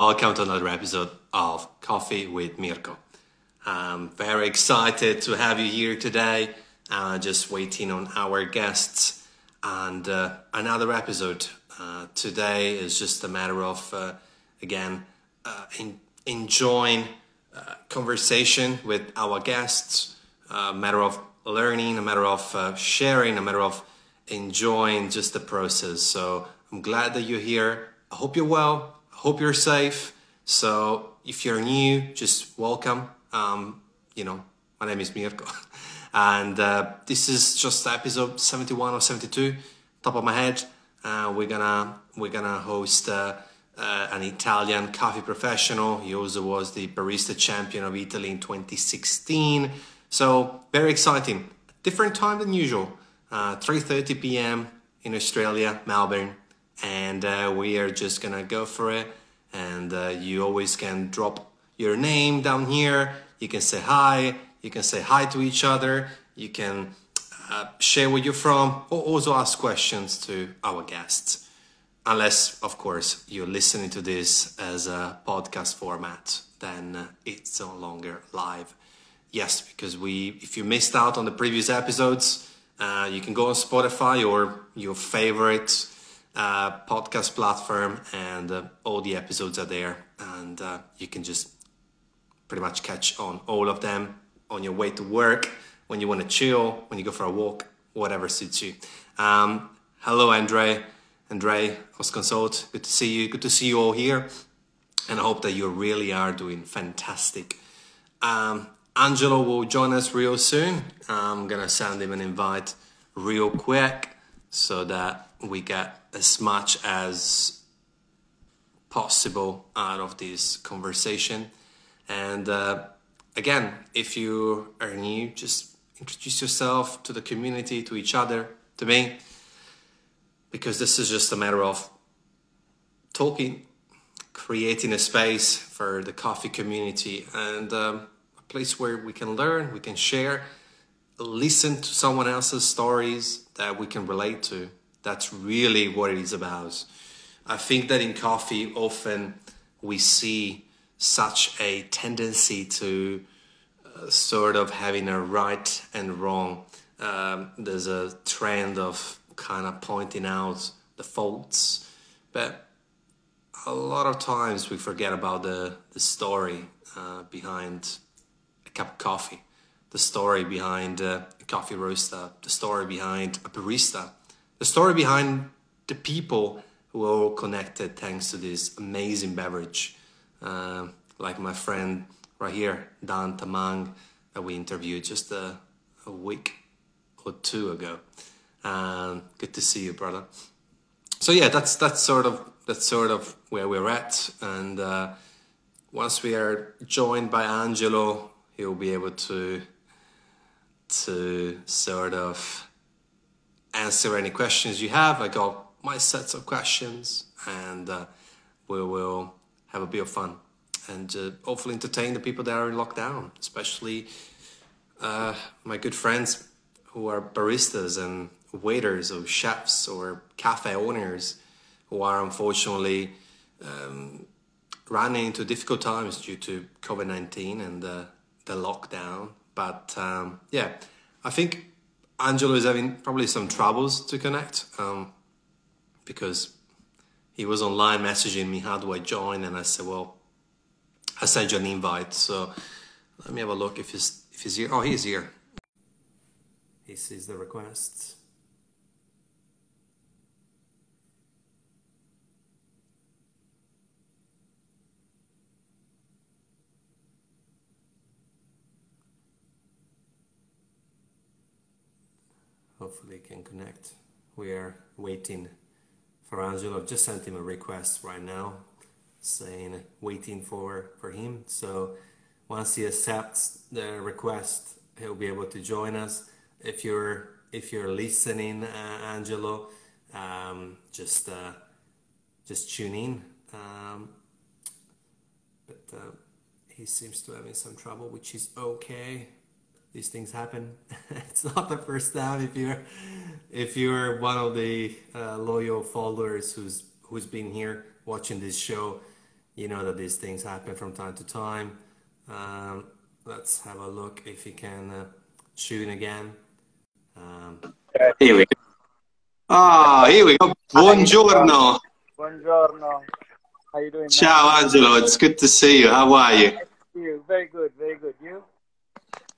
Welcome to another episode of Coffee with Mirko. I'm very excited to have you here today. Just waiting on our guests and another episode. Today is just a matter of, enjoying conversation with our guests. A matter of learning, a matter of sharing, a matter of enjoying just the process. So I'm glad that you're here. I hope you're well. Hope you're safe. So if you're new, just welcome. My name is Mirko and this is just episode 71 or 72, top of my head. We're gonna host an Italian coffee professional. He also was the barista champion of Italy in 2016. So very exciting, different time than usual, 3:30 p.m. in Australia, Melbourne. And we are just gonna go for it. And you always can drop your name down here. You can say hi. You can say hi to each other. You can share where you're from, or also ask questions to our guests. Unless, of course, you're listening to this as a podcast format, then it's no longer live. Yes, because if you missed out on the previous episodes, you can go on Spotify or your favorite podcast platform, and all the episodes are there, and you can just pretty much catch on all of them on your way to work, when you want to chill, when you go for a walk, whatever suits you. Hello Andre Osconsult, good to see you all here, and I hope that you really are doing fantastic. Angelo will join us real soon. I'm gonna send him an invite real quick so that we get as much as possible out of this conversation. And again, if you are new, just introduce yourself to the community, to each other, to me, because this is just a matter of talking, creating a space for the coffee community, and a place where we can learn, we can share, listen to someone else's stories that we can relate to. That's really what it is about. I think that in coffee, often we see such a tendency to sort of having a right and wrong. There's a trend of kind of pointing out the faults, but a lot of times we forget about the story behind a cup of coffee, the story behind a coffee roaster, the story behind a barista, the story behind the people who are all connected thanks to this amazing beverage. Like my friend right here, Dan Tamang, that we interviewed just a week or two ago. Good to see you, brother. So yeah, that's sort of where we're at. And once we are joined by Angelo, he'll be able to sort of answer any questions you have. I got my sets of questions, and we will have a bit of fun and hopefully entertain the people that are in lockdown, especially my good friends who are baristas and waiters or chefs or cafe owners who are unfortunately running into difficult times due to COVID-19 and the lockdown. But yeah, I think Angelo is having probably some troubles to connect because he was online messaging me, how do I join? And I said, well, I sent you an invite. So let me have a look if he's here. Oh, he's here. He sees the request. Hopefully he can connect. We are waiting for Angelo. I've just sent him a request right now saying waiting for him. So once he accepts the request, he'll be able to join us. If you're listening, Angelo, just tune in. But he seems to be having some trouble, which is okay. These things happen. It's not the first time. If you're one of the loyal followers who's been here watching this show, you know that these things happen from time to time. Let's have a look if you can tune again. Here we go. Ah, here we go. Buongiorno. Buongiorno. How you doing? Ciao, man? Angelo. It's good to see you. How are you? Very good. Very good. You?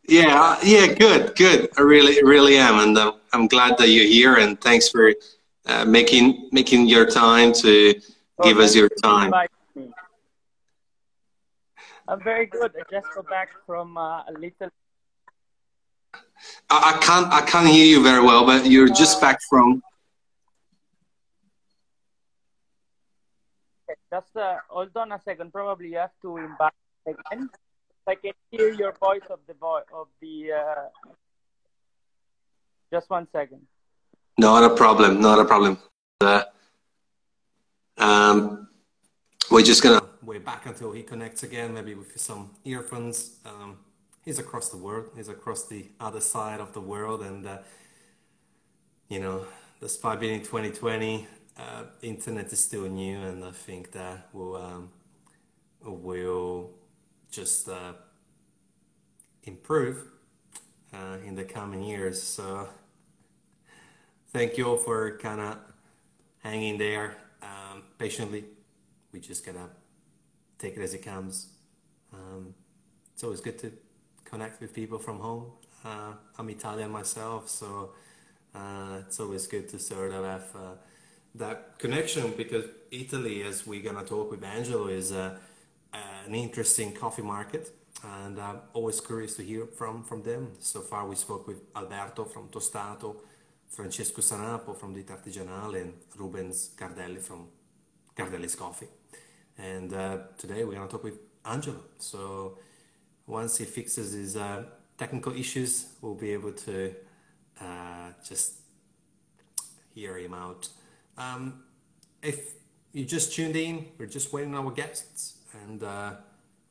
Yeah. Yeah. Good. Good. I really am, and I'm glad that you're here. And thanks for making your time to give us your time. I'm very good. I just got back from a little. I can't hear you very well, but you're just back from. Just hold on a second. Probably you have to invite again. I can hear your voice of the Just one second. Not a problem. Not a problem. We're just gonna. We're back until he connects again. Maybe with some earphones. He's across the world. He's across the other side of the world, and you know, despite being in 2020. Internet is still new, and I think that we'll just improve in the coming years. So thank you all for kind of hanging there patiently. We just gotta take it as it comes. It's always good to connect with people from home. I'm Italian myself, so it's always good to sort of have that connection, because Italy, as we're gonna talk with Angelo, is an interesting coffee market, and I'm always curious to hear from them. So far we spoke with Alberto from Tostato, Francesco Sanapo from Ditta Artigianale, and Rubens Gardelli from Gardelli's Coffee, and today we're gonna talk with Angelo. So once he fixes his technical issues, we'll be able to just hear him out. If you just tuned in, we're just waiting on our guests, and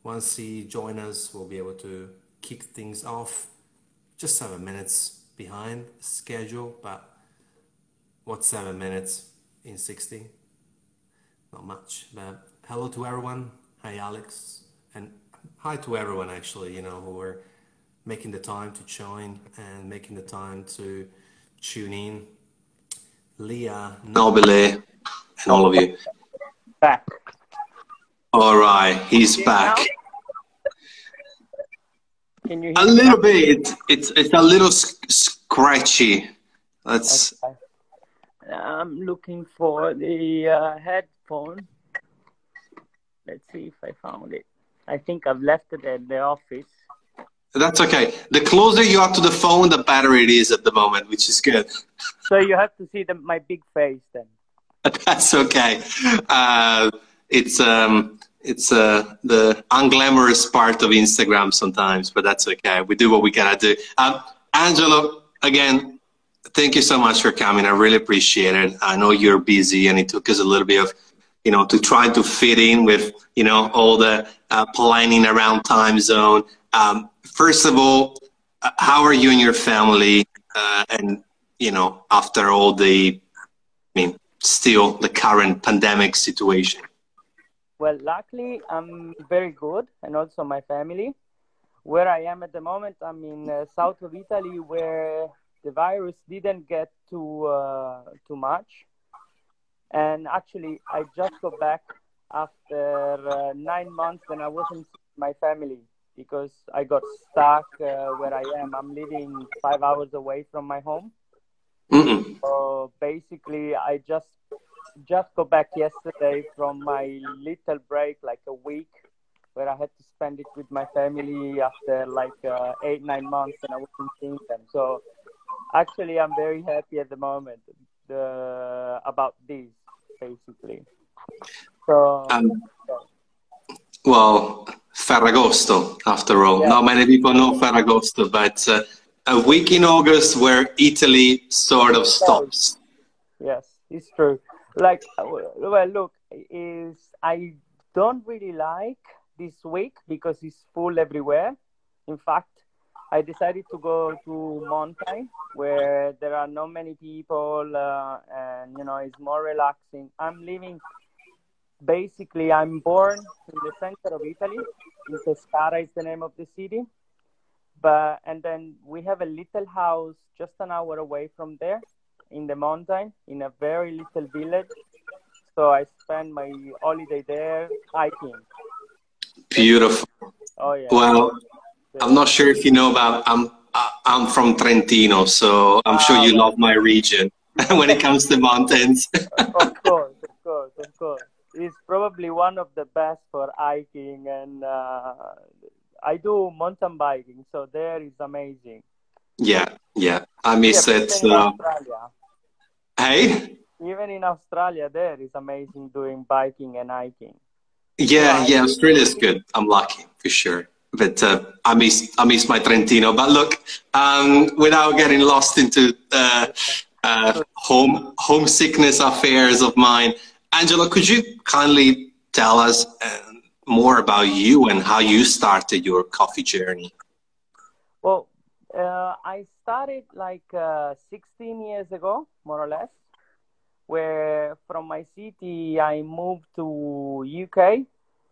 once he joins us, we'll be able to kick things off. Just 7 minutes behind schedule, but what, 7 minutes in 60? Not much. But hello to everyone. Hi, Alex, and hi to everyone actually, you know, who are making the time to join and making the time to tune in. Leah, Nobile, and all of you. Back. All right, he's back. Can you hear a little bit? It's a little scratchy. Let's. Okay. I'm looking for the headphone. Let's see if I found it. I think I've left it at the office. That's okay. The closer you are to the phone, the better it is at the moment, which is good. So you have to see my big face then. That's okay. It's the unglamorous part of Instagram sometimes, but that's okay. We do what we gotta do. Angelo, again, thank you so much for coming. I really appreciate it. I know you're busy, and it took us a little bit of, you know, to try to fit in with, you know, all the planning around time zone. First of all, how are you and your family? And, you know, after all the, I mean, still the current pandemic situation? Well, luckily, I'm very good, and also my family. Where I am at the moment, I'm in south of Italy, where the virus didn't get too much. And actually, I just got back after 9 months when I wasn't with my family, because I got stuck where I am. I'm living 5 hours away from my home. Mm-mm. So basically, I just got back yesterday from my little break, like a week, where I had to spend it with my family after like 8-9 months, and I wasn't seeing them. So actually, I'm very happy at the moment about this, basically. So, well, Ferragosto, after all. Yeah. Not many people know Ferragosto, but a week in August where Italy sort of stops. Yes, it's true. Like, well, look, I don't really like this week because it's full everywhere. In fact, I decided to go to Monte, where there are not many people, and, you know, it's more relaxing. I'm living Basically, I'm born in the center of Italy. Pescara is the name of the city. And then we have a little house just an hour away from there in the mountain, in a very little village. So I spend my holiday there hiking. Beautiful. Oh, yeah. Well, I'm not sure if you know about, I'm from Trentino, so I'm sure you love my region when it comes to mountains. Of course, of course, of course. It's probably one of the best for hiking, and I do mountain biking, so there is amazing. Yeah, yeah, I miss it. Even in Australia. Hey? Even in Australia, there is amazing doing biking and hiking. Yeah, yeah, Australia's good. I'm lucky, for sure. But I miss my Trentino. But look, without getting lost into homesickness affairs of mine, Angelo, could you kindly tell us more about you and how you started your coffee journey? Well, I started like 16 years ago, more or less, where from my city I moved to UK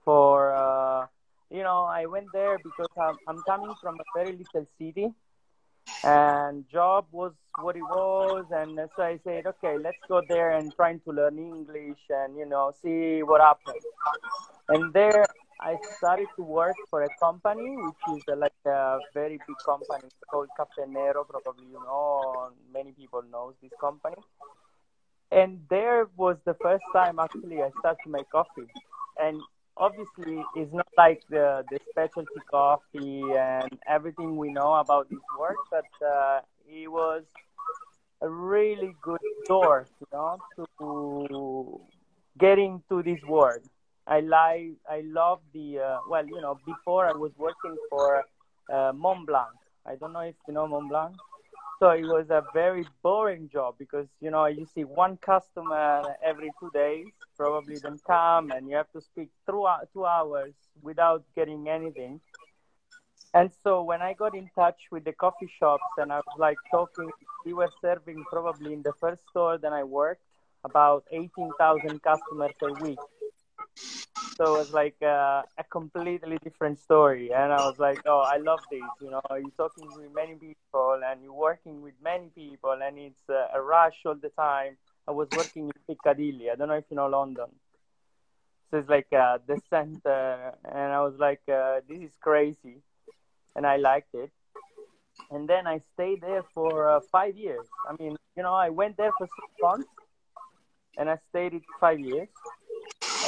for, you know, I went there because I'm coming from a very little city, and job was what it was, and so I said, okay, let's go there and trying to learn English and, you know, see what happens. And there I started to work for a company which is like a very big company. It's called Caffè Nero, probably, you know, many people know this company. And there was the first time actually I started to make coffee, and obviously it's not like the specialty coffee and everything we know about this work, but it was a really good door, you know, to get into this world. I love the, well, you know, before I was working for Mont Blanc. I don't know if you know Mont Blanc. So it was a very boring job because, you know, you see one customer every 2 days, probably them come, and you have to speak throughout 2 hours without getting anything. And so when I got in touch with the coffee shops and I was like talking, we were serving probably in the first store that I worked about 18,000 customers a week. So it was like a completely different story. And I was like, oh, I love this. You know, you're talking to many people and you're working with many people, and it's a rush all the time. I was working in Piccadilly. I don't know if you know London. So it's like the center. And I was like, this is crazy. And I liked it. And then I stayed there for 5 years. I mean, you know, I went there for 6 months and I stayed it 5 years.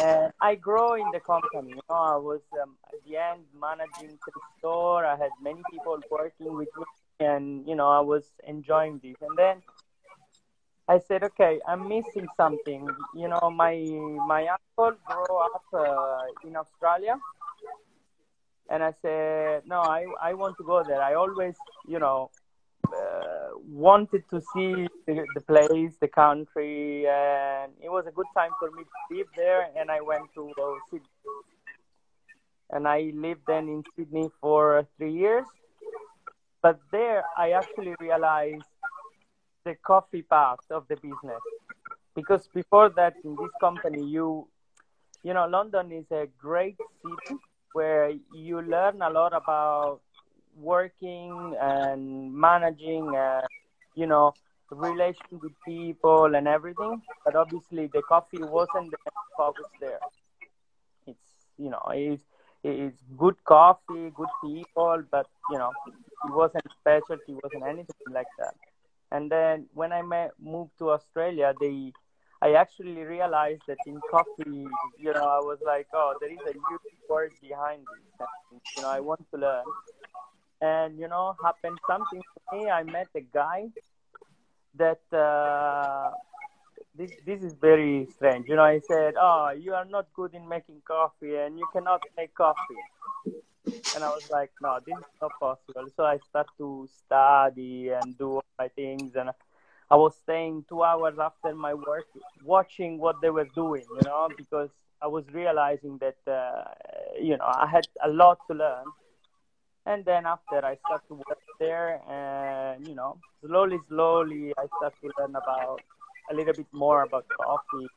And I grow in the company. You know, I was at the end managing the store. I had many people working with me, and you know, I was enjoying this. And then I said, okay, I'm missing something. You know, my uncle grew up in Australia, and I said, no, I want to go there. I always, you know, wanted to see the place, the country, and it was a good time for me to live there. And I went to Sydney, and I lived then in Sydney for 3 years. But there I actually realized the coffee part of the business, because before that in this company, you know, London is a great city where you learn a lot about working and managing, you know, relation with people and everything. But obviously the coffee wasn't the main focus there. It's, you know, it's good coffee, good people, but, you know, it wasn't specialty, it wasn't anything like that. And then when I moved to Australia, I actually realized that in coffee, you know, I was like, oh, there is a huge word behind this. And, you know, I want to learn. And, you know, happened something to me. I met a guy that, this is very strange. You know, I said, oh, you are not good in making coffee and you cannot make coffee. And I was like, no, this is not possible. So I started to study and do all my things. And I was staying 2 hours after my work watching what they were doing, you know, because I was realizing that, you know, I had a lot to learn. And then after I started to work there, and, you know, slowly, slowly, I started to learn about a little bit more about coffee,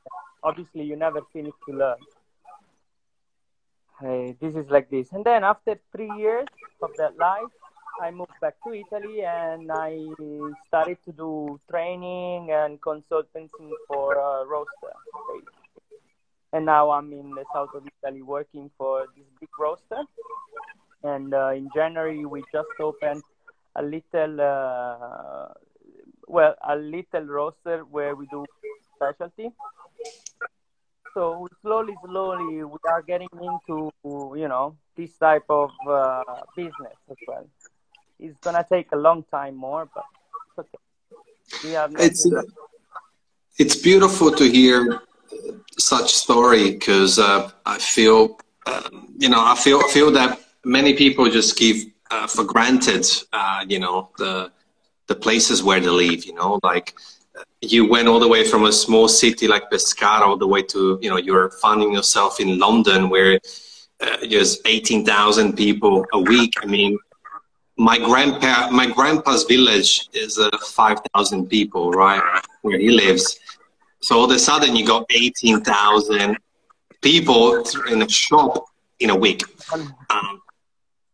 obviously you never finish to learn. This is like this. And then after 3 years of that life, I moved back to Italy and I started to do training and consultancy for a roaster. And now I'm in the south of Italy working for this big roaster. And in January, we just opened a little roaster where we do specialty. So slowly, we are getting into, you know, this type of business as well. It's going to take a long time more, but it's okay. We have it's beautiful to hear such story because I feel, you know, I feel that many people just give for granted, you know, the places where they live, you know, like you went all the way from a small city like Pescara all the way to, you know, you're finding yourself in London where there's 18,000 people a week. I mean, my grandpa's village is 5,000 people, right, where he lives. So all of a sudden you got 18,000 people in a shop in a week.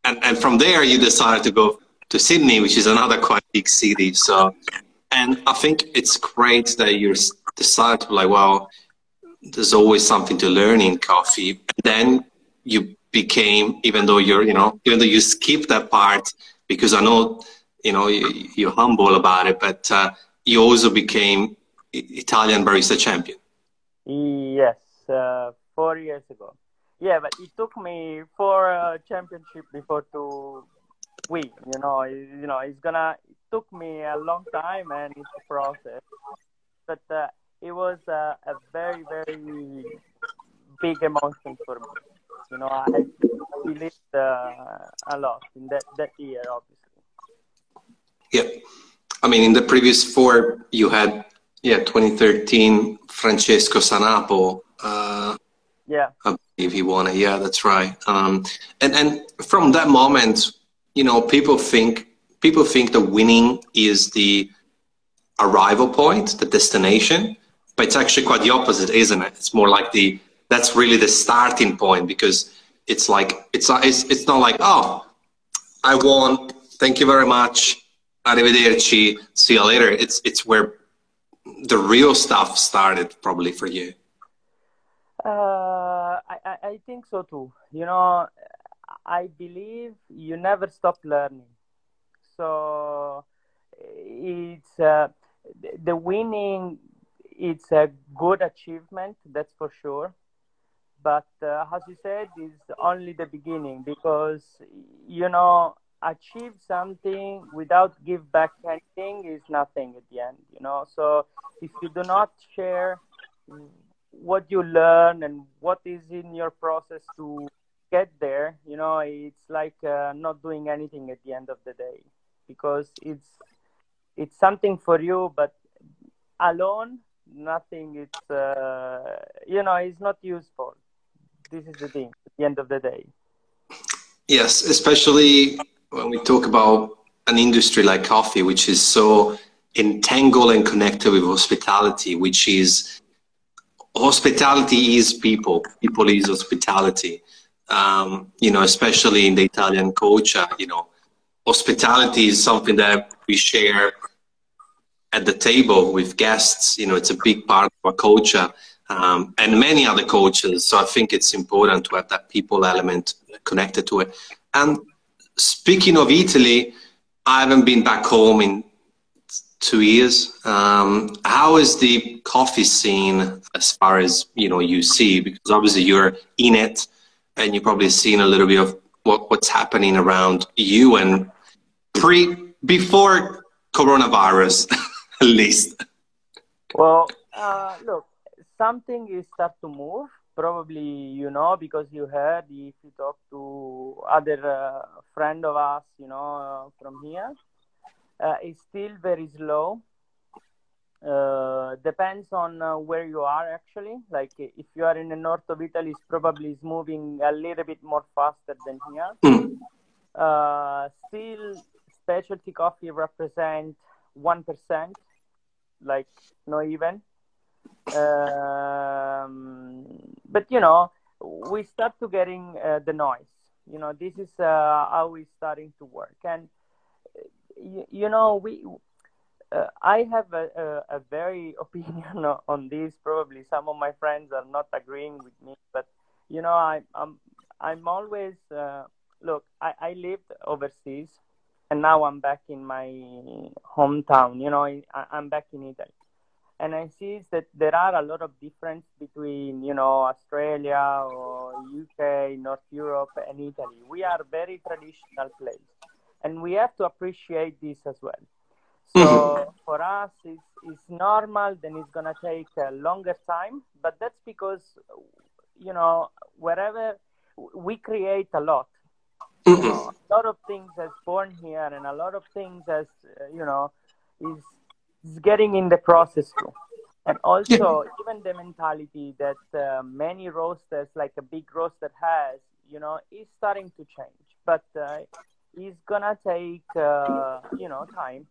And from there you decided to go to Sydney, which is another quite big city. So, and I think it's great that you decided to be like, well, there's always something to learn in coffee. And then you became, even though you're, you know, even though you skipped that part, because I know, you know, you're humble about it, but you also became Italian barista champion. Yes, 4 years ago. Yeah, but it took me 4 championship before to win. You know, it took me a long time and it's a process. But it was a very, very big emotion for me. You know, I lived a lot in that year, obviously. Yeah, I mean, in the previous 4, you had 2013 Francesco Sanapo. Yeah. I believe he won it. Yeah, that's right. And from that moment, you know, people think that winning is the arrival point, the destination, but it's actually quite the opposite, isn't it? It's more like that's really the starting point, because it's like it's not like, oh, I won, thank you very much, arrivederci, see you later. It's where the real stuff started, probably, for you. I think so too. You know, I believe you never stop learning. So it's the winning. It's a good achievement, that's for sure. But as you said, it's only the beginning, because, you know, achieve something without give back anything is nothing at the end, you know. So if you do not share what you learn and what is in your process to get there, you know, it's like not doing anything at the end of the day, because it's something for you, but alone, nothing. It's you know, it's not useful. This is the thing at the end of the day. Yes, especially when we talk about an industry like coffee, which is so entangled and connected with hospitality, which is, hospitality is people, people is hospitality. You know, especially in the Italian culture, you know, hospitality is something that we share at the table with guests. You know, it's a big part of our culture, and many other cultures. So I think it's important to have that people element connected to it. And speaking of Italy, I haven't been back home in 2 years. How is the coffee scene as far as, you know, you see? Because obviously you're in it and you've probably seen a little bit of what's happening around you and before coronavirus, at least. Well, look, something is start to move. Probably, you know, because you heard, if you talk to other friend of us, you know, from here, it's still very slow. Depends on where you are, actually. Like, if you are in the north of Italy, it's probably moving a little bit more faster than here. Still, specialty coffee represents 1%, like, no even. But you know, we start to getting the noise. You know, this is how we starting to work. And you know, we I have a very opinion on this. Probably some of my friends are not agreeing with me, but you know, I'm always look. I lived overseas, and now I'm back in my hometown. You know, I'm back in Italy. And I see that there are a lot of difference between, you know, Australia or UK, North Europe and Italy. We are very traditional place, and we have to appreciate this as well. So for us, it's normal, then it's going to take a longer time. But that's because, you know, wherever we create a lot, you know, a lot of things as born here and a lot of things as, you know, is getting in the process too. And also even the mentality that many roasters, like a big roaster has, you know, is starting to change, but it's gonna take you know, time.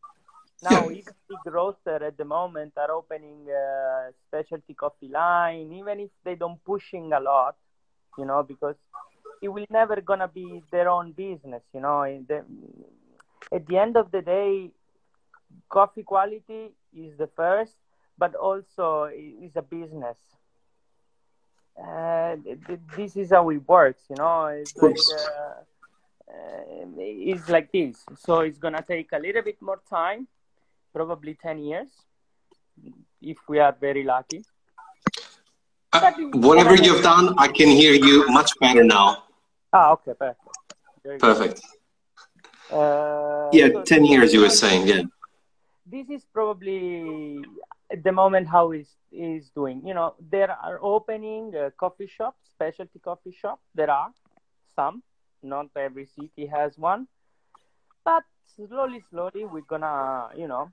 Now even big roaster at the moment are opening a specialty coffee line, even if they don't pushing a lot, you know, because it will never gonna be their own business, you know. At the end of the day, coffee quality is the first, but also is a business. This is how it works, you know. It's like this. So it's going to take a little bit more time, probably 10 years, if we are very lucky. Whatever you've done, I can hear you much better now. Ah, okay, perfect. Very perfect. Good. Yeah, so 10 years you were saying, yeah. This is probably at the moment how is doing. You know, there are opening coffee shops, specialty coffee shops. There are some. Not every city has one. But slowly, slowly, we're going to, you know,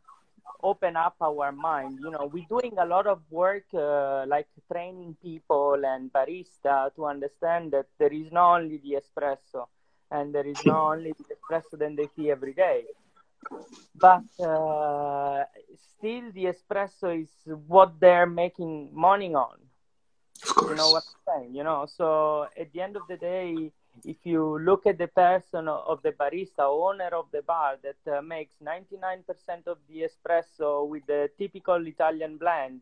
open up our mind. You know, we're doing a lot of work, like training people and barista to understand that there is not only the espresso, and there is not only the espresso that they see every day. But still, the espresso is what they're making money on. Of course. You know what I'm saying? You know, so at the end of the day, if you look at the person of the barista, owner of the bar that makes 99% of the espresso with the typical Italian blend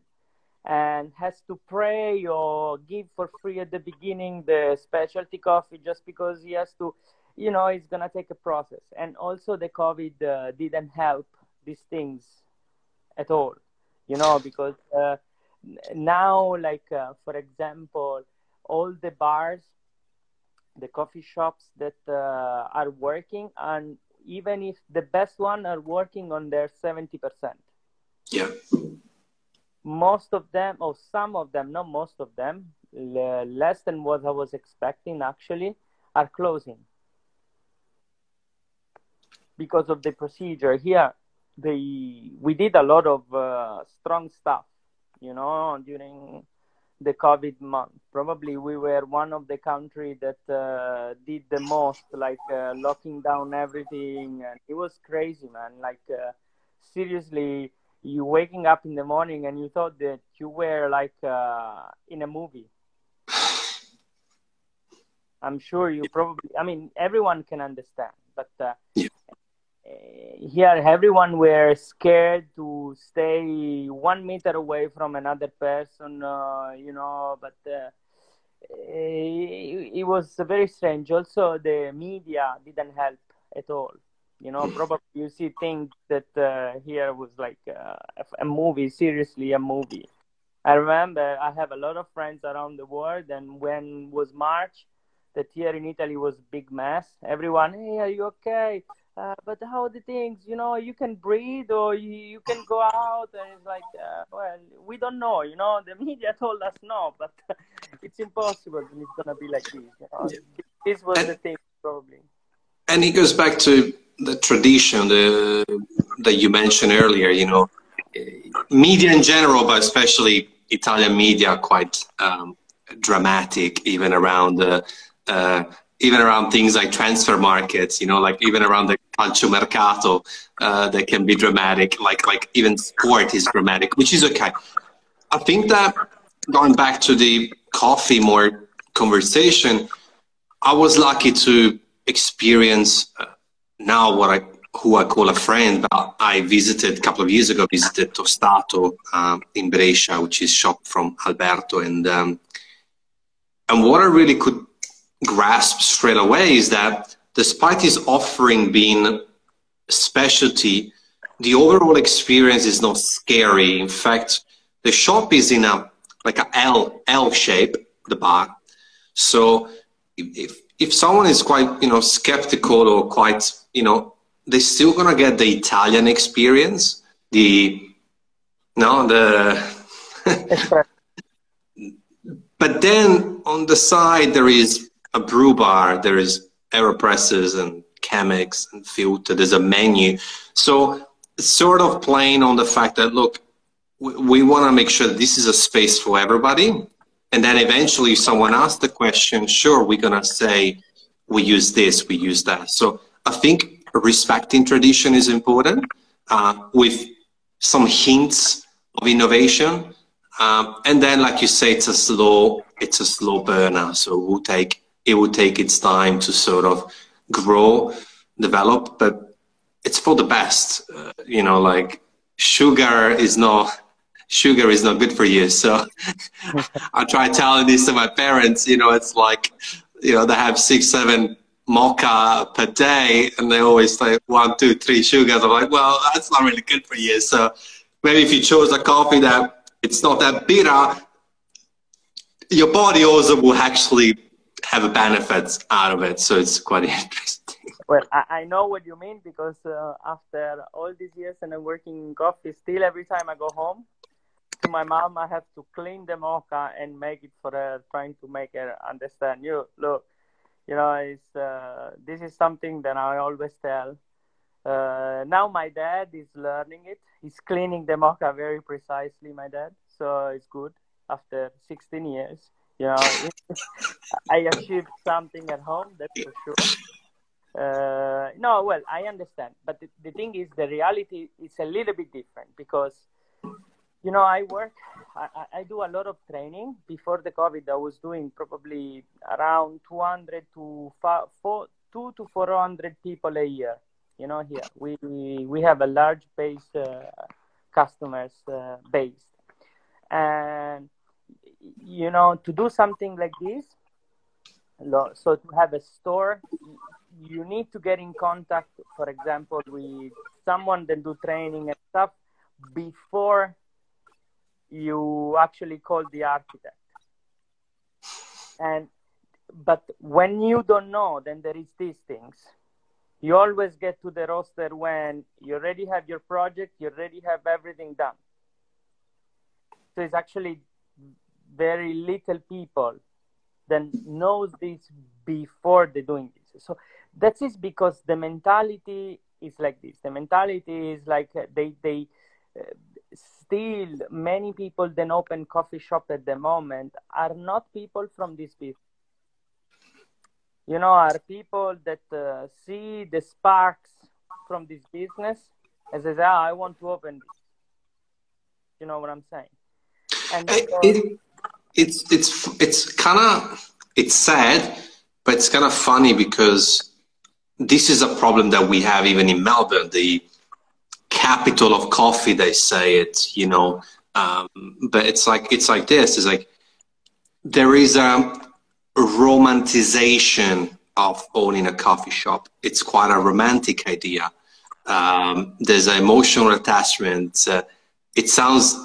and has to pray or give for free at the beginning the specialty coffee just because he has to, you know, it's going to take a process. And also the COVID didn't help these things at all, you know, because now, like, for example, all the bars, the coffee shops that are working, and even if the best one are working on their 70%. Yeah. Most of them, or some of them, not most of them, less than what I was expecting actually, are closing. Because of the procedure here, we did a lot of strong stuff, you know, during the COVID month. Probably we were one of the country that did the most, like locking down everything, and it was crazy, man. Like seriously, you waking up in the morning and you thought that you were like in a movie. I'm sure you probably, I mean, everyone can understand, but. Here, everyone were scared to stay 1 meter away from another person, you know, but it was very strange. Also, the media didn't help at all. You know, probably you see things that here was like a movie, seriously, a movie. I remember I have a lot of friends around the world, and when was March, that here in Italy was a big mess. Everyone, hey, are you okay? But how the things, you know, you can breathe or you can go out, and it's like, well, we don't know, you know, the media told us no, but it's impossible, and it's going to be like this. You know? Yeah. This was the thing, probably. And it goes back to the tradition that you mentioned earlier, you know, media in general, but especially Italian media are quite dramatic, even around things like transfer markets, you know, like even around the calciomercato, that can be dramatic, like even sport is dramatic, which is okay. I think that going back to the coffee more conversation, I was lucky to experience now what I call a friend, but I visited a couple of years ago, visited Tostato in Brescia, which is shop from Alberto. And what I really could grasp straight away is that despite his offering being specialty, the overall experience is not scary. In fact, the shop is in a like an L shape, the bar. So if someone is quite, skeptical or quite, they're still gonna get the Italian experience, but then on the side there is a brew bar, there is aeropresses and Chemex and filter, there's a menu. So sort of playing on the fact that, look, we want to make sure that this is a space for everybody. And then eventually if someone asks the question, sure, we're going to say, we use this, we use that. So I think respecting tradition is important with some hints of innovation. And then, like you say, it's a slow burner. So it will take its time to sort of grow, develop, but it's for the best. Sugar is not good for you. So I try telling this to my parents, it's like, they have 6, 7 mocha per day and they always say 1, 2, 3 sugars. I'm like, well, that's not really good for you. So maybe if you chose a coffee that it's not that bitter, your body also will actually have a benefit out of it. So it's quite interesting. Well, I know what you mean, because after all these years and I'm working in coffee, still every time I go home to my mom, I have to clean the mocha and make it for her, trying to make her understand. This is something that I always tell. Now my dad is learning it. He's cleaning the mocha very precisely, my dad. So it's good. After 16 years, I achieved something at home, that's for sure. I understand, but the thing is, the reality is a little bit different, because I do a lot of training. Before the COVID, I was doing probably around 200 to 400 people a year. Here we have a large base, customers base, and to do something like this, so to have a store, you need to get in contact, for example, with someone that do training and stuff before you actually call the architect. But when you don't know, then there is these things. You always get to the roster when you already have your project, you already have everything done. So it's actually very little people that knows this before they're doing this. So that is because the mentality is like this. The mentality is like they still, many people that open coffee shop at the moment are not people from this business. Are people that see the sparks from this business and says, I want to open this. You know what I'm saying? And it's sad, but it's kind of funny, because this is a problem that we have even in Melbourne, the capital of coffee. They say it, but it's like this. It's like there is a romanticization of owning a coffee shop. It's quite a romantic idea. There's an emotional attachment. It sounds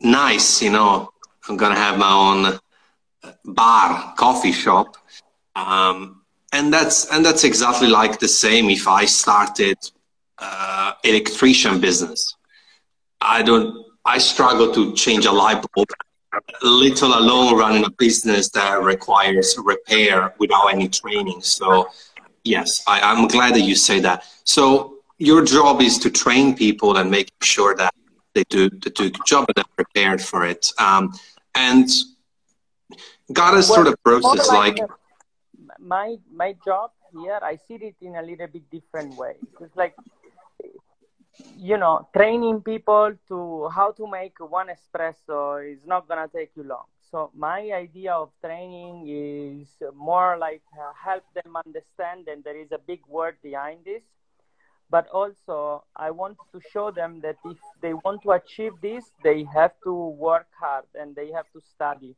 nice, I'm gonna have my own bar, coffee shop, and that's exactly like the same. If I started electrician business, I struggle to change a light bulb, let alone running a business that requires repair without any training. So yes, I'm glad that you say that. So your job is to train people and make sure that they do the job and they're prepared for it. And got us through the process. Like my job here, I see it in a little bit different way. It's like you know, training people to how to make one espresso is not going to take you long. So my idea of training is more like help them understand, and there is a big word behind this. But also, I want to show them that if they want to achieve this, they have to work hard and they have to study.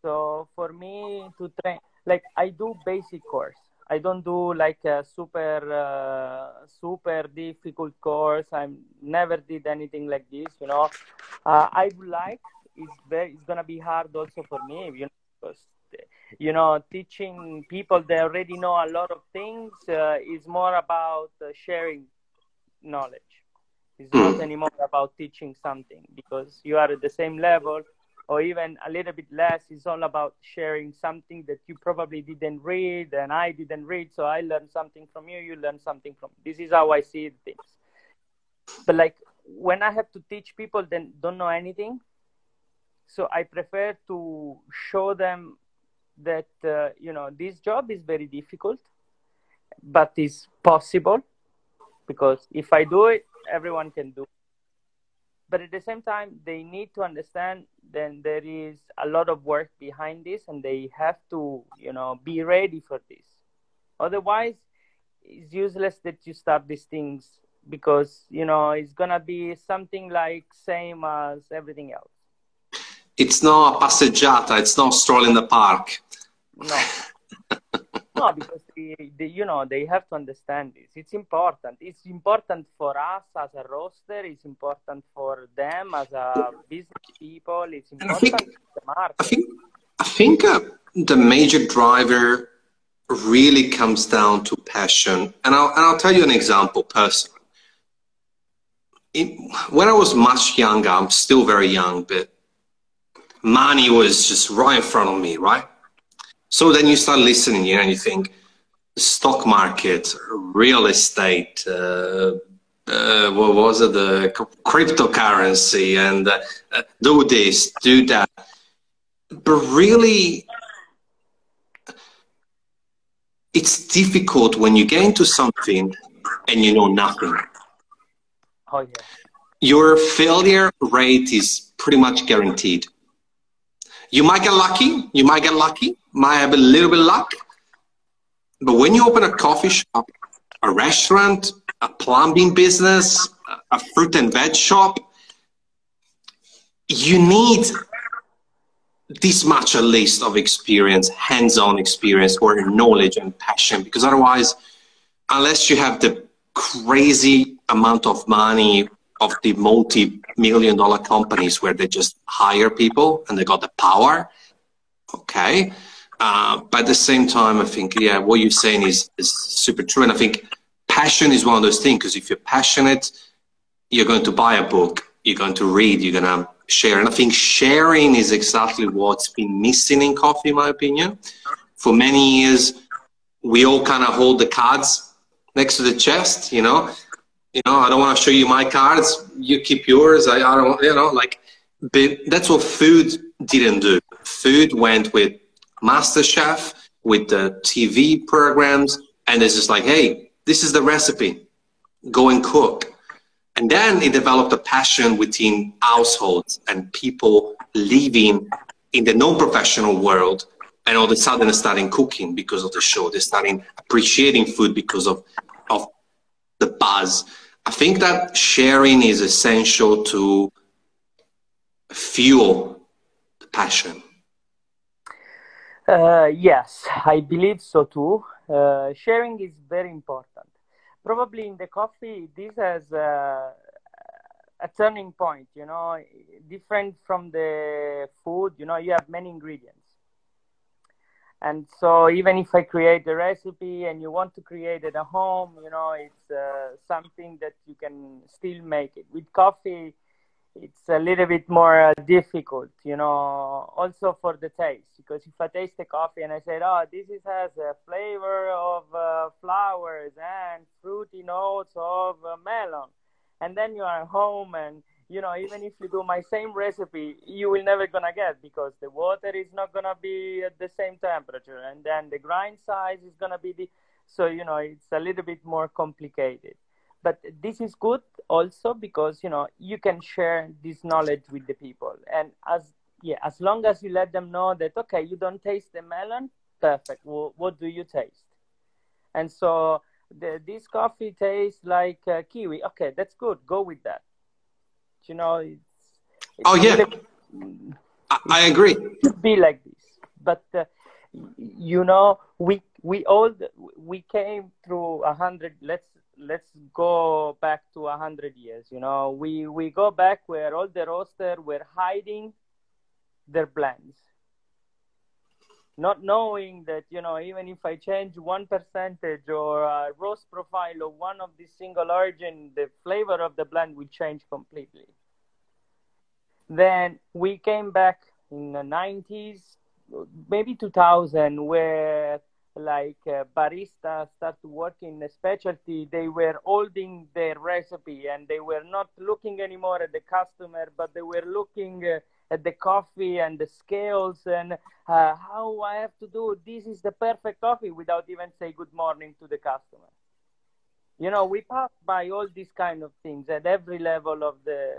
So for me to train, like I do basic course. I don't do like a super difficult course. I never did anything like this, you know. I would like, it's going to be hard also for me, you know, because, you know, teaching people they already know a lot of things is more about sharing knowledge. It's not anymore about teaching something, because you are at the same level or even a little bit less. It's all about sharing something that you probably didn't read and I didn't read. So I learned something from you, you learned something from me. This is how I see things. But like when I have to teach people that don't know anything, so I prefer to show them that, you know, this job is very difficult, but it's possible, because if I do it, everyone can do it. But at the same time, they need to understand then there is a lot of work behind this, and they have to, you know, be ready for this. Otherwise, it's useless that you start these things, because, you know, it's going to be something like same as everything else. It's not a passeggiata, it's not a stroll in the park. No, no, because they, you know, they have to understand this. It's important. It's important for us as a roaster. It's important for them as a business people. It's important for the market. I think the major driver really comes down to passion. And I'll tell you an example personally. When I was much younger, I'm still very young, but money was just right in front of me, right? So then you start listening, you know, and you think stock market, real estate, what was it, the cryptocurrency, and do this, do that. But really, it's difficult when you get into something and you know nothing. Oh, yeah. Your failure rate is pretty much guaranteed. You might get lucky, might have a little bit of luck. But when you open a coffee shop, a restaurant, a plumbing business, a fruit and veg shop, you need this much at least of experience, hands-on experience or knowledge and passion. Because otherwise, unless you have the crazy amount of money of the multi-million-dollar companies where they just hire people and they got the power, okay. But at the same time, I think, yeah, what you're saying is super true. And I think passion is one of those things, because if you're passionate, you're going to buy a book, you're going to read, you're going to share. And I think sharing is exactly what's been missing in coffee, in my opinion. For many years, we all kind of hold the cards next to the chest, you know. You know, I don't want to show you my cards. You keep yours. I don't, you know, like, but that's what food didn't do. Food went with MasterChef, with the TV programs, and it's just like, hey, this is the recipe. Go and cook. And then it developed a passion within households and people living in the non-professional world. And all of a sudden, they're starting cooking because of the show. They're starting appreciating food because of the buzz. I think that sharing is essential to fuel the passion. Yes, I believe so too. Sharing is very important. Probably in the coffee, this has a turning point, you know, different from the food, you know, you have many ingredients. And so even if I create the recipe and you want to create it at home, you know, it's something that you can still make it. With coffee, it's a little bit more difficult, you know, also for the taste. Because if I taste the coffee and I say, oh, this has a flavor of flowers and fruity notes of melon. And then you are at home and, you know, even if you do my same recipe, you will never gonna get, because the water is not gonna be at the same temperature, and then the grind size is gonna be so, you know, it's a little bit more complicated. But this is good also because, you know, you can share this knowledge with the people. And as long as you let them know that, okay, you don't taste the melon, perfect. Well, what do you taste? And so this coffee tastes like kiwi. Okay, that's good. Go with that. You know, I agree. It should be like this. But, you know, we came through 100, let's go back to 100 years, you know. We go back where all the roasters were hiding their blends, not knowing that, you know, even if I change 1% or a roast profile of one of the single origin, the flavor of the blend will change completely. Then we came back in the 90s, maybe 2000, where like baristas started working in the specialty. They were holding their recipe and they were not looking anymore at the customer, but they were looking at the coffee and the scales and how I have to do, this is the perfect coffee, without even say good morning to the customer. You know, we pass by all these kind of things at every level of the...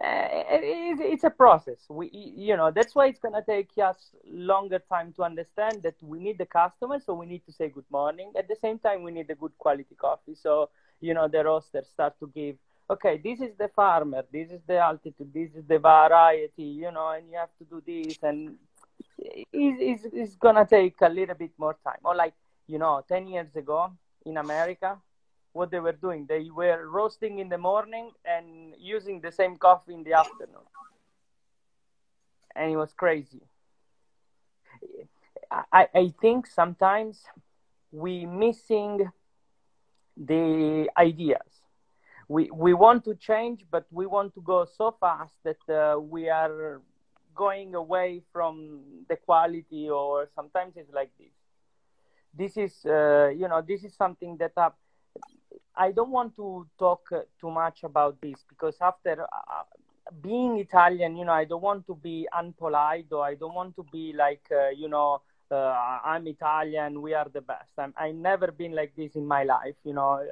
it's a process. You know, that's why it's going to take us longer time to understand that we need the customer, so we need to say good morning. At the same time, we need a good quality coffee. So, you know, the roasters start to give, okay, this is the farmer, this is the altitude, this is the variety, you know, and you have to do this. And it's going to take a little bit more time. Or like, you know, 10 years ago in America, what they were doing, they were roasting in the morning and using the same coffee in the afternoon, and it was crazy. I think sometimes we missing the ideas. We want to change, but we want to go so fast that we are going away from the quality, or sometimes it's like this. This is something that happens. I don't want to talk too much about this because after being Italian, you know, I don't want to be unpolite, or I don't want to be like, I'm Italian, we are the best. I've never been like this in my life, you know, I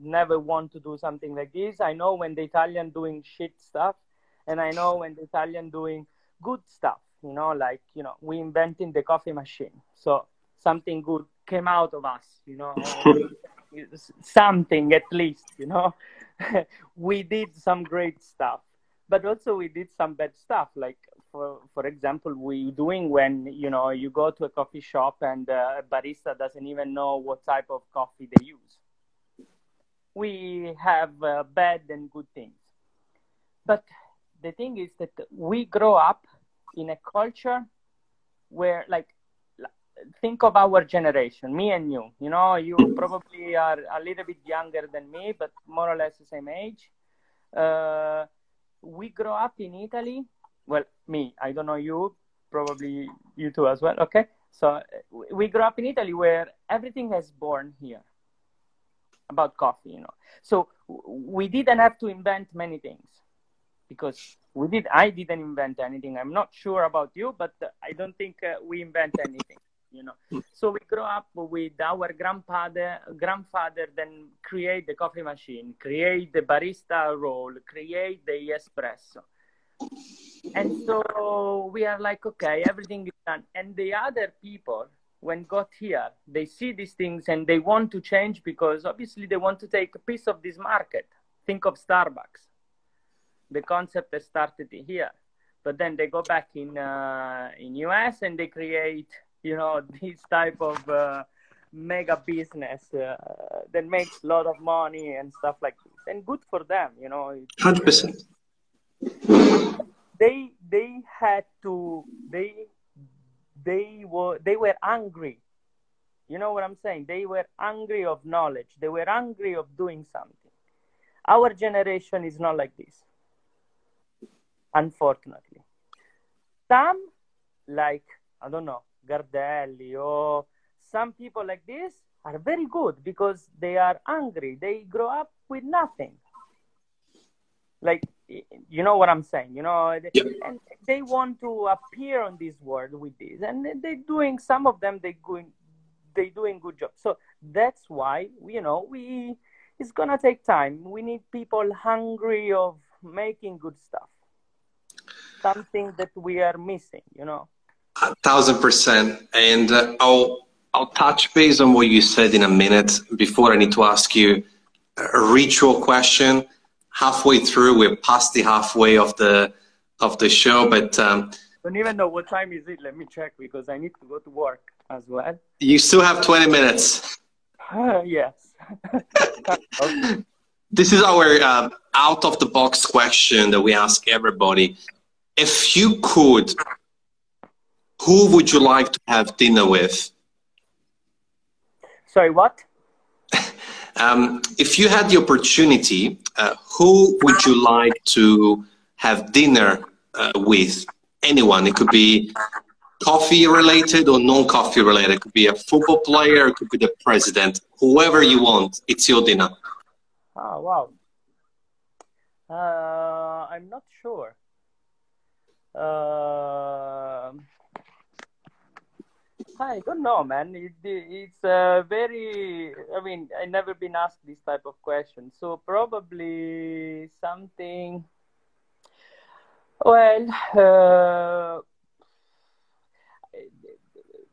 never want to do something like this. I know when the Italian doing shit stuff, and I know when the Italian doing good stuff, you know, like, you know, we invented the coffee machine. So something good came out of us, you know. Something at least, you know. We did some great stuff, but also we did some bad stuff. Like for example, we're doing when, you know, you go to a coffee shop and a barista doesn't even know what type of coffee they use. We have bad and good things, but the thing is that we grow up in a culture where, like, think of our generation, me and you. You know, you probably are a little bit younger than me, but more or less the same age. We grow up in Italy. Well, me, I don't know you, probably you too as well, okay? So we grew up in Italy where everything is born here about coffee, you know. So we didn't have to invent many things because I didn't invent anything. I'm not sure about you, but I don't think we invent anything. You know, so we grow up with our grandfather, then create the coffee machine, create the barista roll, create the espresso. And so we are like, okay, everything is done. And the other people, when got here, they see these things and they want to change because obviously they want to take a piece of this market. Think of Starbucks. The concept that started here, but then they go back in US and they create, you know, this type of mega business that makes a lot of money and stuff like this. And good for them, you know. 100%. They were angry. You know what I'm saying? They were angry of knowledge. They were angry of doing something. Our generation is not like this, unfortunately. Some, like, I don't know, Gardelli or some people like this are very good because they are hungry. They grow up with nothing. Like, you know what I'm saying, you know, and they want to appear on this world with this, and they're doing good job. So that's why, you know, we it's going to take time. We need people hungry of making good stuff. Something that we are missing, you know. 1,000%. And I'll touch base on what you said in a minute. Before, I need to ask you a ritual question. Halfway through, we're past the halfway of the show, but don't even know what time is it. Let me check, because I need to go to work as well. You still have 20 minutes. Yes. Okay. This is our out-of-the-box question that we ask everybody. If you could, who would you like to have dinner with? Sorry, what? If you had the opportunity, who would you like to have dinner with? Anyone. It could be coffee-related or non-coffee-related. It could be a football player. It could be the president. Whoever you want, it's your dinner. Oh, wow. I'm not sure. I don't know, man. It's a very... I mean, I've never been asked this type of question. So probably something... Well,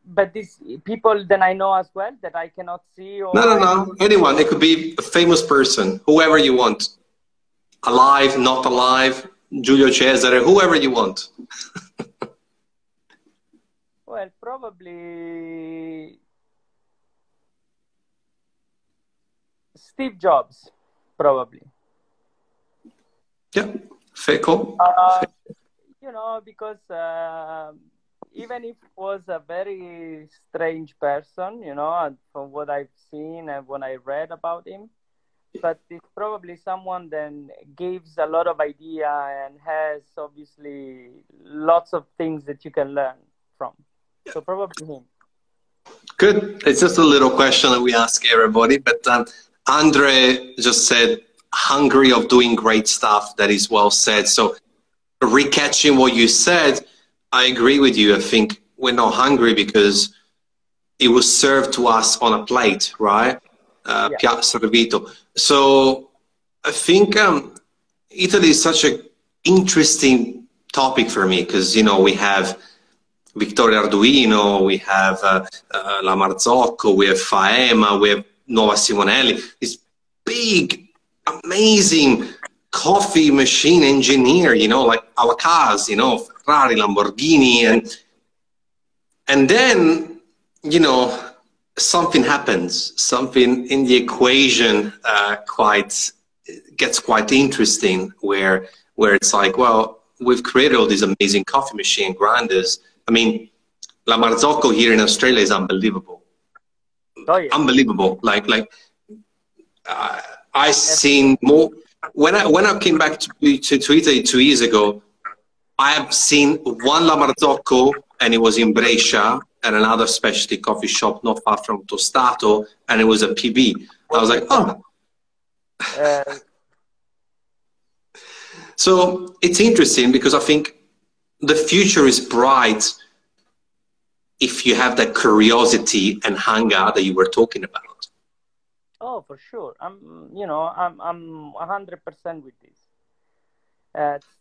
but these people that I know as well, that I cannot see. Or no. Anyone. It could be a famous person, whoever you want. Alive, not alive, Giulio Cesare, whoever you want. Well, probably Steve Jobs, probably. Yeah. Fickle. You know, because even if it was a very strange person, you know, from what I've seen and what I read about him, but it's probably someone that gives a lot of idea and has obviously lots of things that you can learn from. So probably him. Good. It's just a little question that we ask everybody, but Andre just said, hungry of doing great stuff. That is well said. So recatching what you said, I agree with you. I think we're not hungry because it was served to us on a plate, right? Yeah. Servito. So I think Italy is such an interesting topic for me, because, you know, we have Victoria Arduino, we have La Marzocco, we have Faema, we have Nuova Simonelli. It's big, amazing coffee machine engineer, you know, like our cars, you know, Ferrari, Lamborghini, and then, you know, something happens, something in the equation gets quite interesting, where it's like, well, we've created all these amazing coffee machine grinders. I mean, La Marzocco here in Australia is unbelievable. Oh, yeah. Unbelievable. Like I seen more when I came back to Italy 2 years ago. I have seen one La Marzocco, and it was in Brescia, and another specialty coffee shop not far from Tostato, and it was a PB. I was like, oh. So it's interesting, because I think the future is bright if you have that curiosity and hunger that you were talking about. Oh, for sure. I'm 100% with this. It's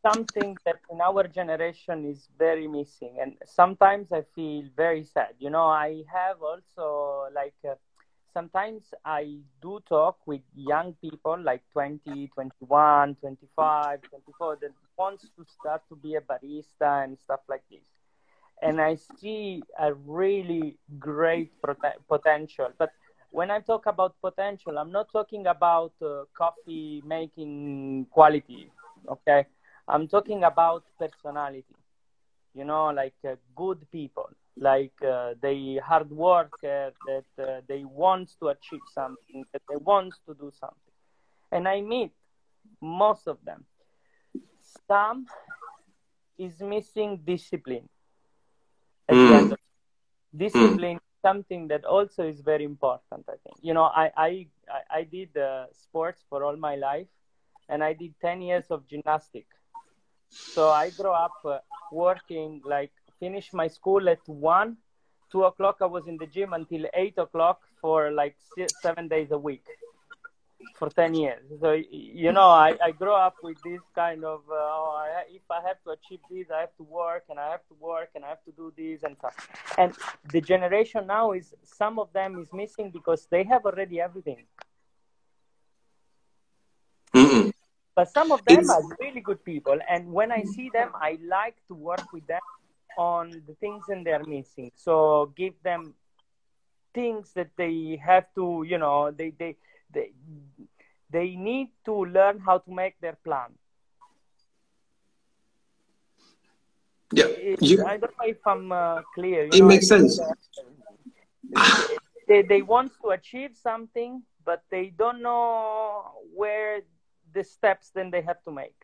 something that in our generation is very missing, and sometimes I feel very sad. You know, I have also sometimes I do talk with young people like 20, 21, 25, 24 that wants to start to be a barista and stuff like this. And I see a really great potential. But when I talk about potential, I'm not talking about coffee making quality, okay? I'm talking about personality, you know, like good people, like they hard worker, that they want to achieve something, that they want to do something. And I meet most of them. Some is missing discipline. Discipline is something that also is very important, I think. You know, I did sports for all my life, and I did 10 years of gymnastics. So I grew up working, like, finish my school at 1, 2 o'clock I was in the gym until 8 o'clock for like 7 days a week for 10 years. So, you know, I grow up with this kind of, if I have to achieve this, I have to work and I have to work and I have to do this and stuff. And the generation now is, some of them is missing because they have already everything. Mm-mm. But some of them are really good people. And when I see them, I like to work with them on the things that they're missing. So give them things that they have to, you know, they need to learn how to make their plan. Yeah, I don't know if I'm clear. It makes sense. They want to achieve something, but they don't know where the steps then they have to make.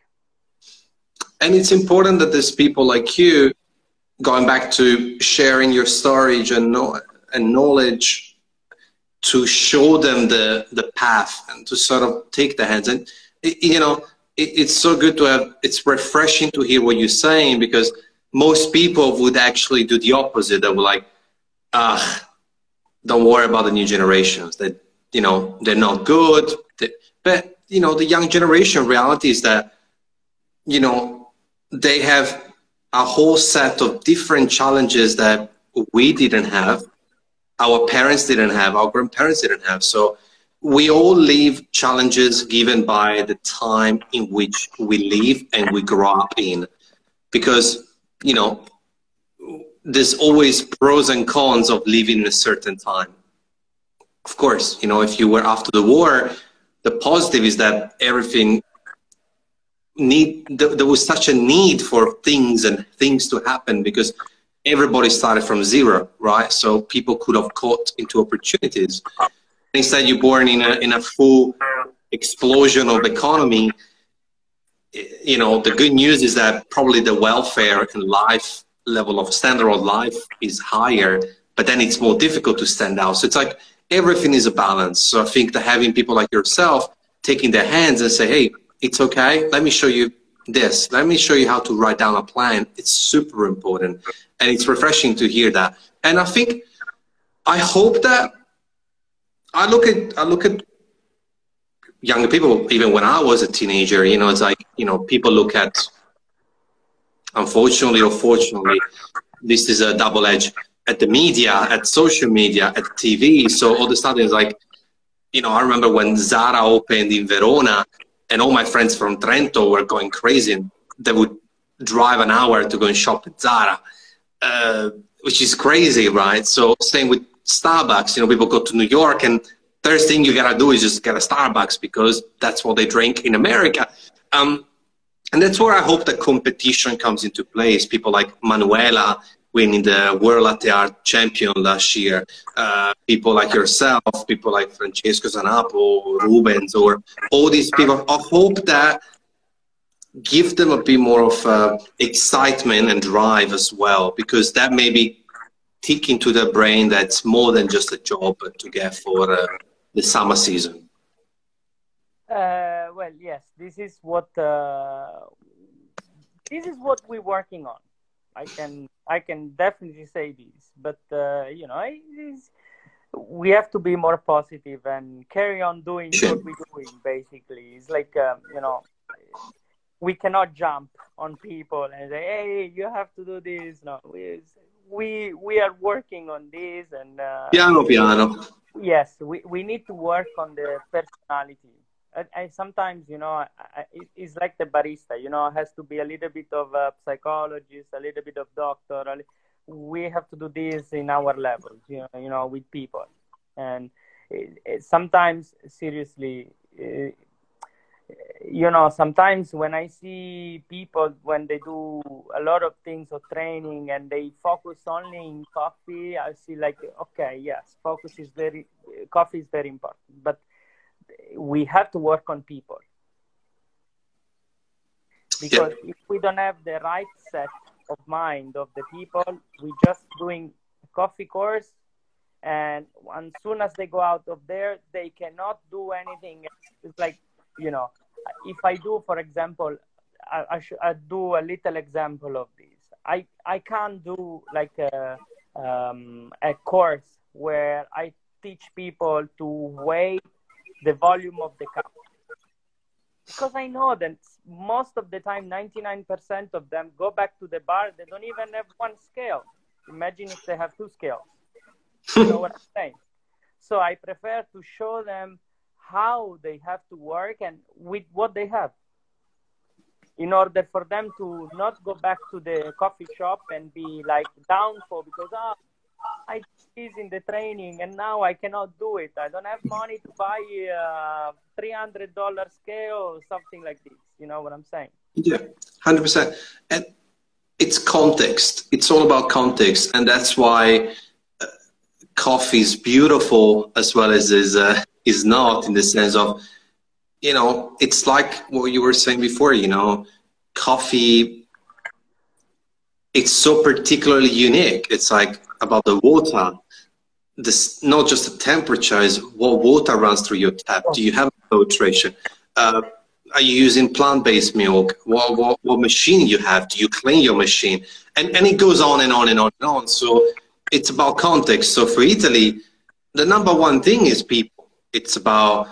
And it's important that there's people like you, going back to sharing your storage and knowledge, to show them the path and to sort of take the hands. And, you know, it's so good to have, it's refreshing to hear what you're saying, because most people would actually do the opposite. They were like, don't worry about the new generations. That, you know, they're not good. But, you know, the young generation reality is that, you know, they have a whole set of different challenges that we didn't have. Our parents didn't have, our grandparents didn't have. So we all live challenges given by the time in which we live and we grow up in. Because, you know, there's always pros and cons of living in a certain time. Of course, you know, if you were after the war, the positive is that everything there was such a need for things and things to happen, because everybody started from zero, right? So people could have caught into opportunities. Instead, you're born in a full explosion of economy. You know, the good news is that probably the welfare and life level of standard of life is higher, but then it's more difficult to stand out. So it's like everything is a balance. So I think that having people like yourself taking their hands and say, hey, it's okay, let me show you this, let me show you how to write down a plan. It's super important, and it's refreshing to hear that. And I think, I hope that I look at younger people, even when I was a teenager, you know, it's like, you know, people look at, unfortunately or fortunately, this is a double edge, at the media, at social media, at TV. So all the stuff is like, you know, I remember when Zara opened in Verona, and all my friends from Trento were going crazy, and they would drive an hour to go and shop at Zara, which is crazy, right? So same with Starbucks, you know, people go to New York and first thing you gotta do is just get a Starbucks, because that's what they drink in America. And that's where I hope that competition comes into place. People like Manuela winning the World Latte Art Champion last year, people like yourself, people like Francesco Sanapo, Rubens, or all these people. I hope that give them a bit more of excitement and drive as well, because that may be tick into their brain that's more than just a job to get for the summer season. Well, yes, this is what we're working on. I can definitely say this, but you know, we have to be more positive and carry on doing what we're doing. Basically, it's like you know, we cannot jump on people and say, "Hey, you have to do this." No, we are working on this, and piano. Yes, we need to work on the personality. I sometimes, you know, it's like the barista, you know, it has to be a little bit of a psychologist, a little bit of doctor. We have to do this in our levels, you know, with people. And sometimes, seriously, you know, sometimes when I see people, when they do a lot of things or training and they focus only in coffee, I see like, okay, yes, coffee is very important, but we have to work on people, because if we don't have the right set of mind of the people, we're just doing a coffee course, and as soon as they go out of there, they cannot do anything. It's like, you know, if I do, for example, I do a little example of this. I can't do like a course where I teach people to weigh the volume of the cup. Because I know that most of the time, 99% of them go back to the bar. They don't even have one scale. Imagine if they have two scales. You know what I'm saying? So I prefer to show them how they have to work and with what they have, in order for them to not go back to the coffee shop and be like down for, because I did this in the training and now I cannot do it. I don't have money to buy a $300 scale or something like this. You know what I'm saying? Yeah, 100%. And it's context. It's all about context. And that's why coffee is beautiful as well as is not, in the sense of, you know, it's like what you were saying before, you know, coffee, it's so particularly unique. It's like about the water, this, not just the temperature, is what water runs through your tap. Do you have filtration? Are you using plant-based milk? What machine you have? Do you clean your machine? And it goes on and on and on and on. So it's about context. So for Italy, the number one thing is people. It's about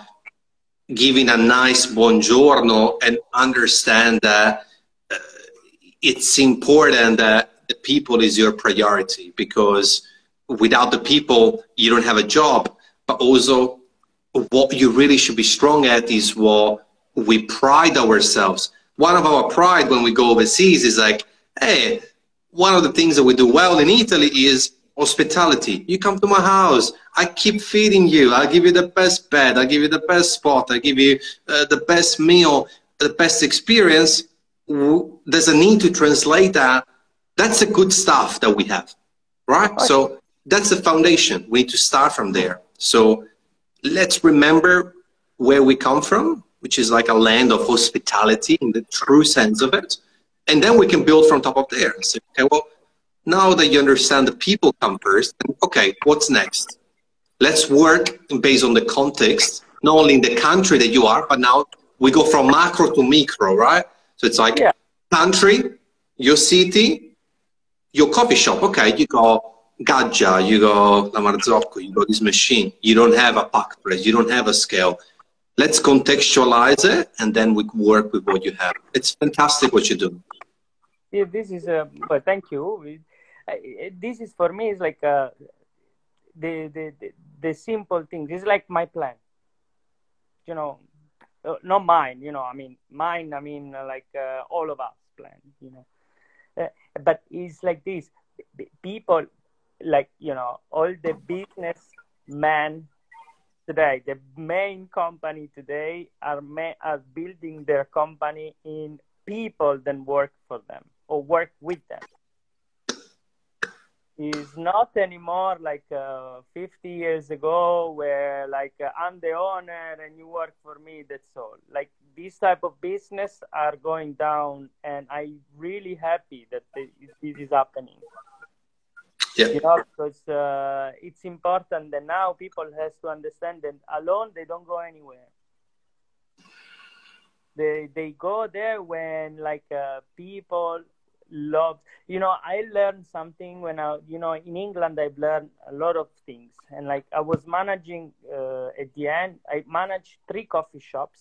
giving a nice buongiorno and understand that it's important that the people is your priority, because without the people, you don't have a job. But also what you really should be strong at is what we pride ourselves. One of our pride when we go overseas is like, hey, one of the things that we do well in Italy is hospitality. You come to my house, I keep feeding you. I'll give you the best bed. I'll give you the best spot. I'll give you the best meal, the best experience. There's a need to translate that. That's the good stuff that we have, right? So that's the foundation. We need to start from there. So let's remember where we come from, which is like a land of hospitality in the true sense of it. And then we can build from top of there. So, okay, well, now that you understand the people come first, okay, what's next? Let's work based on the context, not only in the country that you are, but now we go from macro to micro, right? So it's like country, your city, your coffee shop. Okay, you go Gaggia, you go La Marzocco, you go this machine. You don't have a pack press, you don't have a scale. Let's contextualize it, and then we work with what you have. It's fantastic what you do. Yeah, this is well, thank you. This is, for me, is like the simple thing. This is like my plan. You know, not mine. You know, I mean mine. I mean like all of us plan. You know, but it's like this. People, like, you know, all the businessmen today, the main company today are building their company in people that work for them or work with them. It's not anymore like 50 years ago where like I'm the owner and you work for me, that's all. Like, these type of business are going down, and I'm really happy that this is happening. Yeah. You know, because it's important that now people has to understand that alone they don't go anywhere. They go there when like people love. You know, I learned something when I, you know, in England I've learned a lot of things, and like I was managing at the end I managed 3 coffee shops,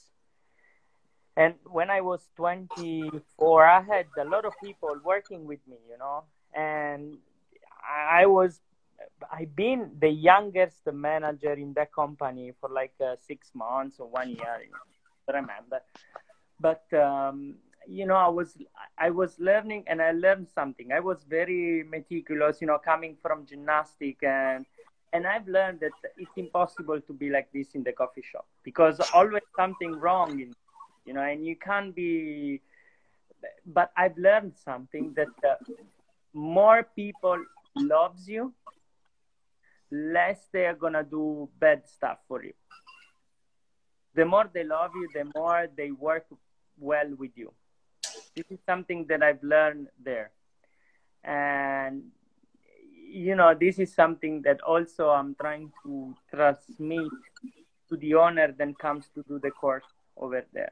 and when I was 24 I had a lot of people working with me, you know, and I've been the youngest manager in that company for like 6 months or 1 year, I don't remember. But you know, I was learning, and I learned something. I was very meticulous, you know, coming from gymnastic, and I've learned that it's impossible to be like this in the coffee shop, because always something wrong, you know, and you can't be. But I've learned something that more people loves you, less they are gonna do bad stuff for you. The more they love you, the more they work well with you. This is something that I've learned there. And, you know, this is something that also I'm trying to transmit to the owner that comes to do the course over there.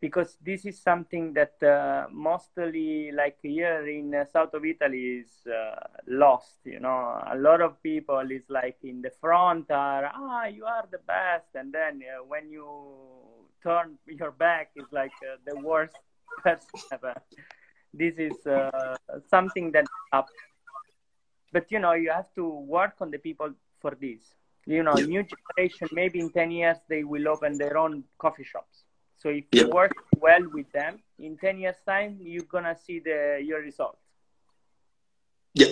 because this is something that mostly like here in south of Italy is lost, you know. A lot of people is like in the front are, you are the best. And then when you turn your back, it's like the worst person ever. This is something that up. But, you know, you have to work on the people for this. You know, new generation, maybe in 10 years, they will open their own coffee shops. So if you work well with them, in 10 years' time, you're going to see your results. Yeah,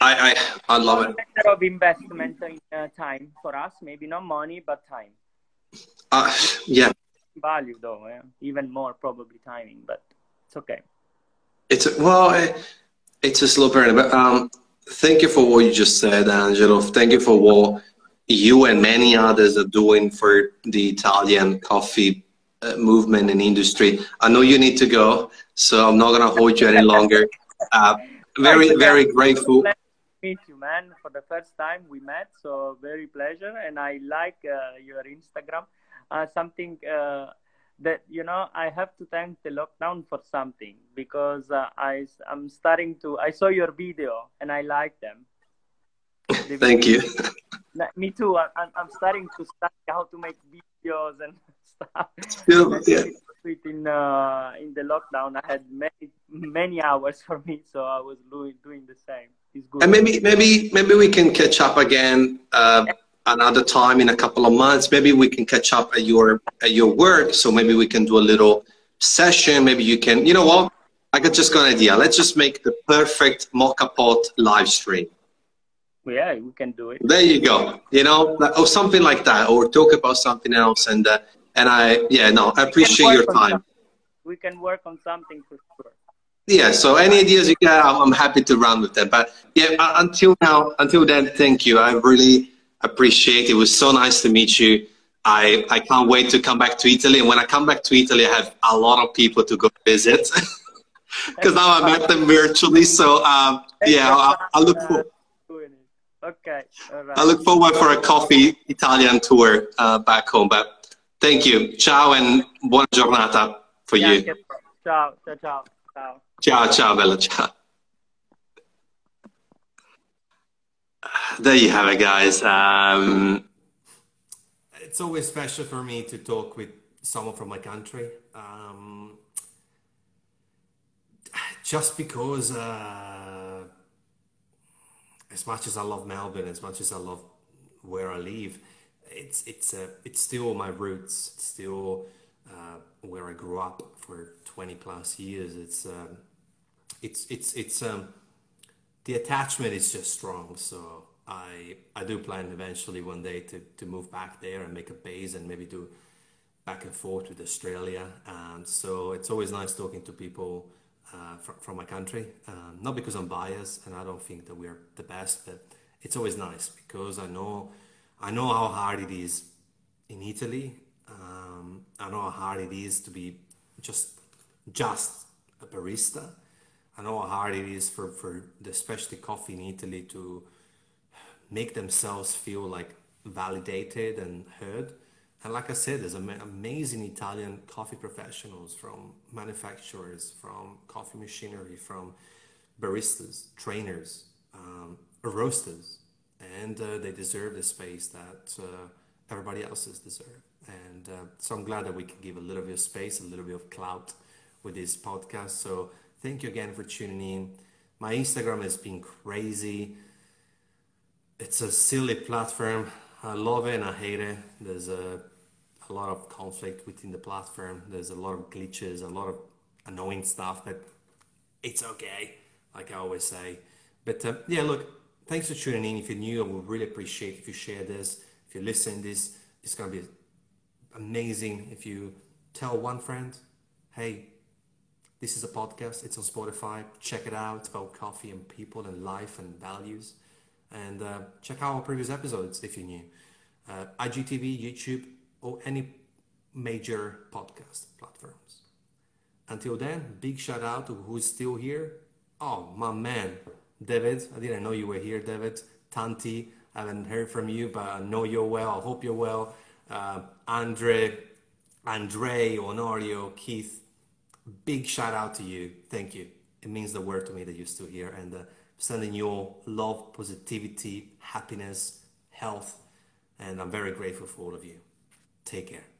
I love it. It's a matter of investment in time for us, maybe not money, but time. Yeah. Value, though, even more probably timing, but it's okay. It's a slow burn, but thank you for what you just said, Angelo. Thank you for what you and many others are doing for the Italian coffee movement and industry. I know you need to go, so I'm not going to hold you any longer. Very, very grateful. Pleasure to meet you, man. For the first time we met, so very pleasure. And I like your Instagram. Something that, you know, I have to thank the lockdown for something, because I'm starting to, I saw your video and I like them. Thank you. Me too. I'm starting to study how to make videos and stuff. Still, in the lockdown, I had many hours for me, so I was doing the same. It's good. And maybe we can catch up again another time in a couple of months. Maybe we can catch up at your work. So maybe we can do a little session. Maybe you can. You know what? I just got an idea. Let's just make the perfect Mocha Pot live stream. Yeah, we can do it. There you go. You know, or something like that, or talk about something else. I appreciate your time. We can work on something for sure. Yeah. So any ideas you got, I'm happy to run with them. But yeah, until then, thank you. I really appreciate it. It was so nice to meet you. I can't wait to come back to Italy. And when I come back to Italy, I have a lot of people to go visit because now I met them virtually. So I look forward. Okay. All right. I look forward for a coffee Italian tour back home. But thank you. Ciao and buona giornata for you. Ciao, ciao, ciao, ciao. Ciao, ciao, bella, ciao. There you have it, guys. It's always special for me to talk with someone from my country. Just because... as much as I love Melbourne, as much as I love where I live, it's still my roots. It's still where I grew up for 20+ years. The attachment is just strong. So I do plan eventually one day to move back there and make a base and maybe do back and forth with Australia. So it's always nice talking to people from my country, not because I'm biased and I don't think that we're the best, but it's always nice because I know how hard it is in Italy. I know how hard it is to be just a barista. I know how hard it is for the specialty coffee in Italy to make themselves feel like validated and heard. And like I said, there's amazing Italian coffee professionals, from manufacturers, from coffee machinery, from baristas, trainers, roasters, and they deserve the space that everybody else deserves. And so I'm glad that we can give a little bit of space, a little bit of clout with this podcast. So thank you again for tuning in. My Instagram has been crazy. It's a silly platform. I love it and I hate it. There's a lot of conflict within the platform. There's a lot of glitches, a lot of annoying stuff, but it's okay, like I always say. But yeah, look, thanks for tuning in. If you're new, I would really appreciate if you share this. If you listen to this, it's gonna be amazing if you tell one friend, hey, this is a podcast, it's on Spotify, check it out. It's about coffee and people and life and values. And check out our previous episodes if you're new. IGTV, YouTube, or any major podcast platforms. Until then, big shout out to who's still here. Oh, my man, David. I didn't know you were here, David. Tanti, I haven't heard from you, but I know you're well. I hope you're well. Andre, Andre, Honorio, Keith, big shout out to you. Thank you. It means the world to me that you're still here, and sending you all love, positivity, happiness, health, and I'm very grateful for all of you. Take care.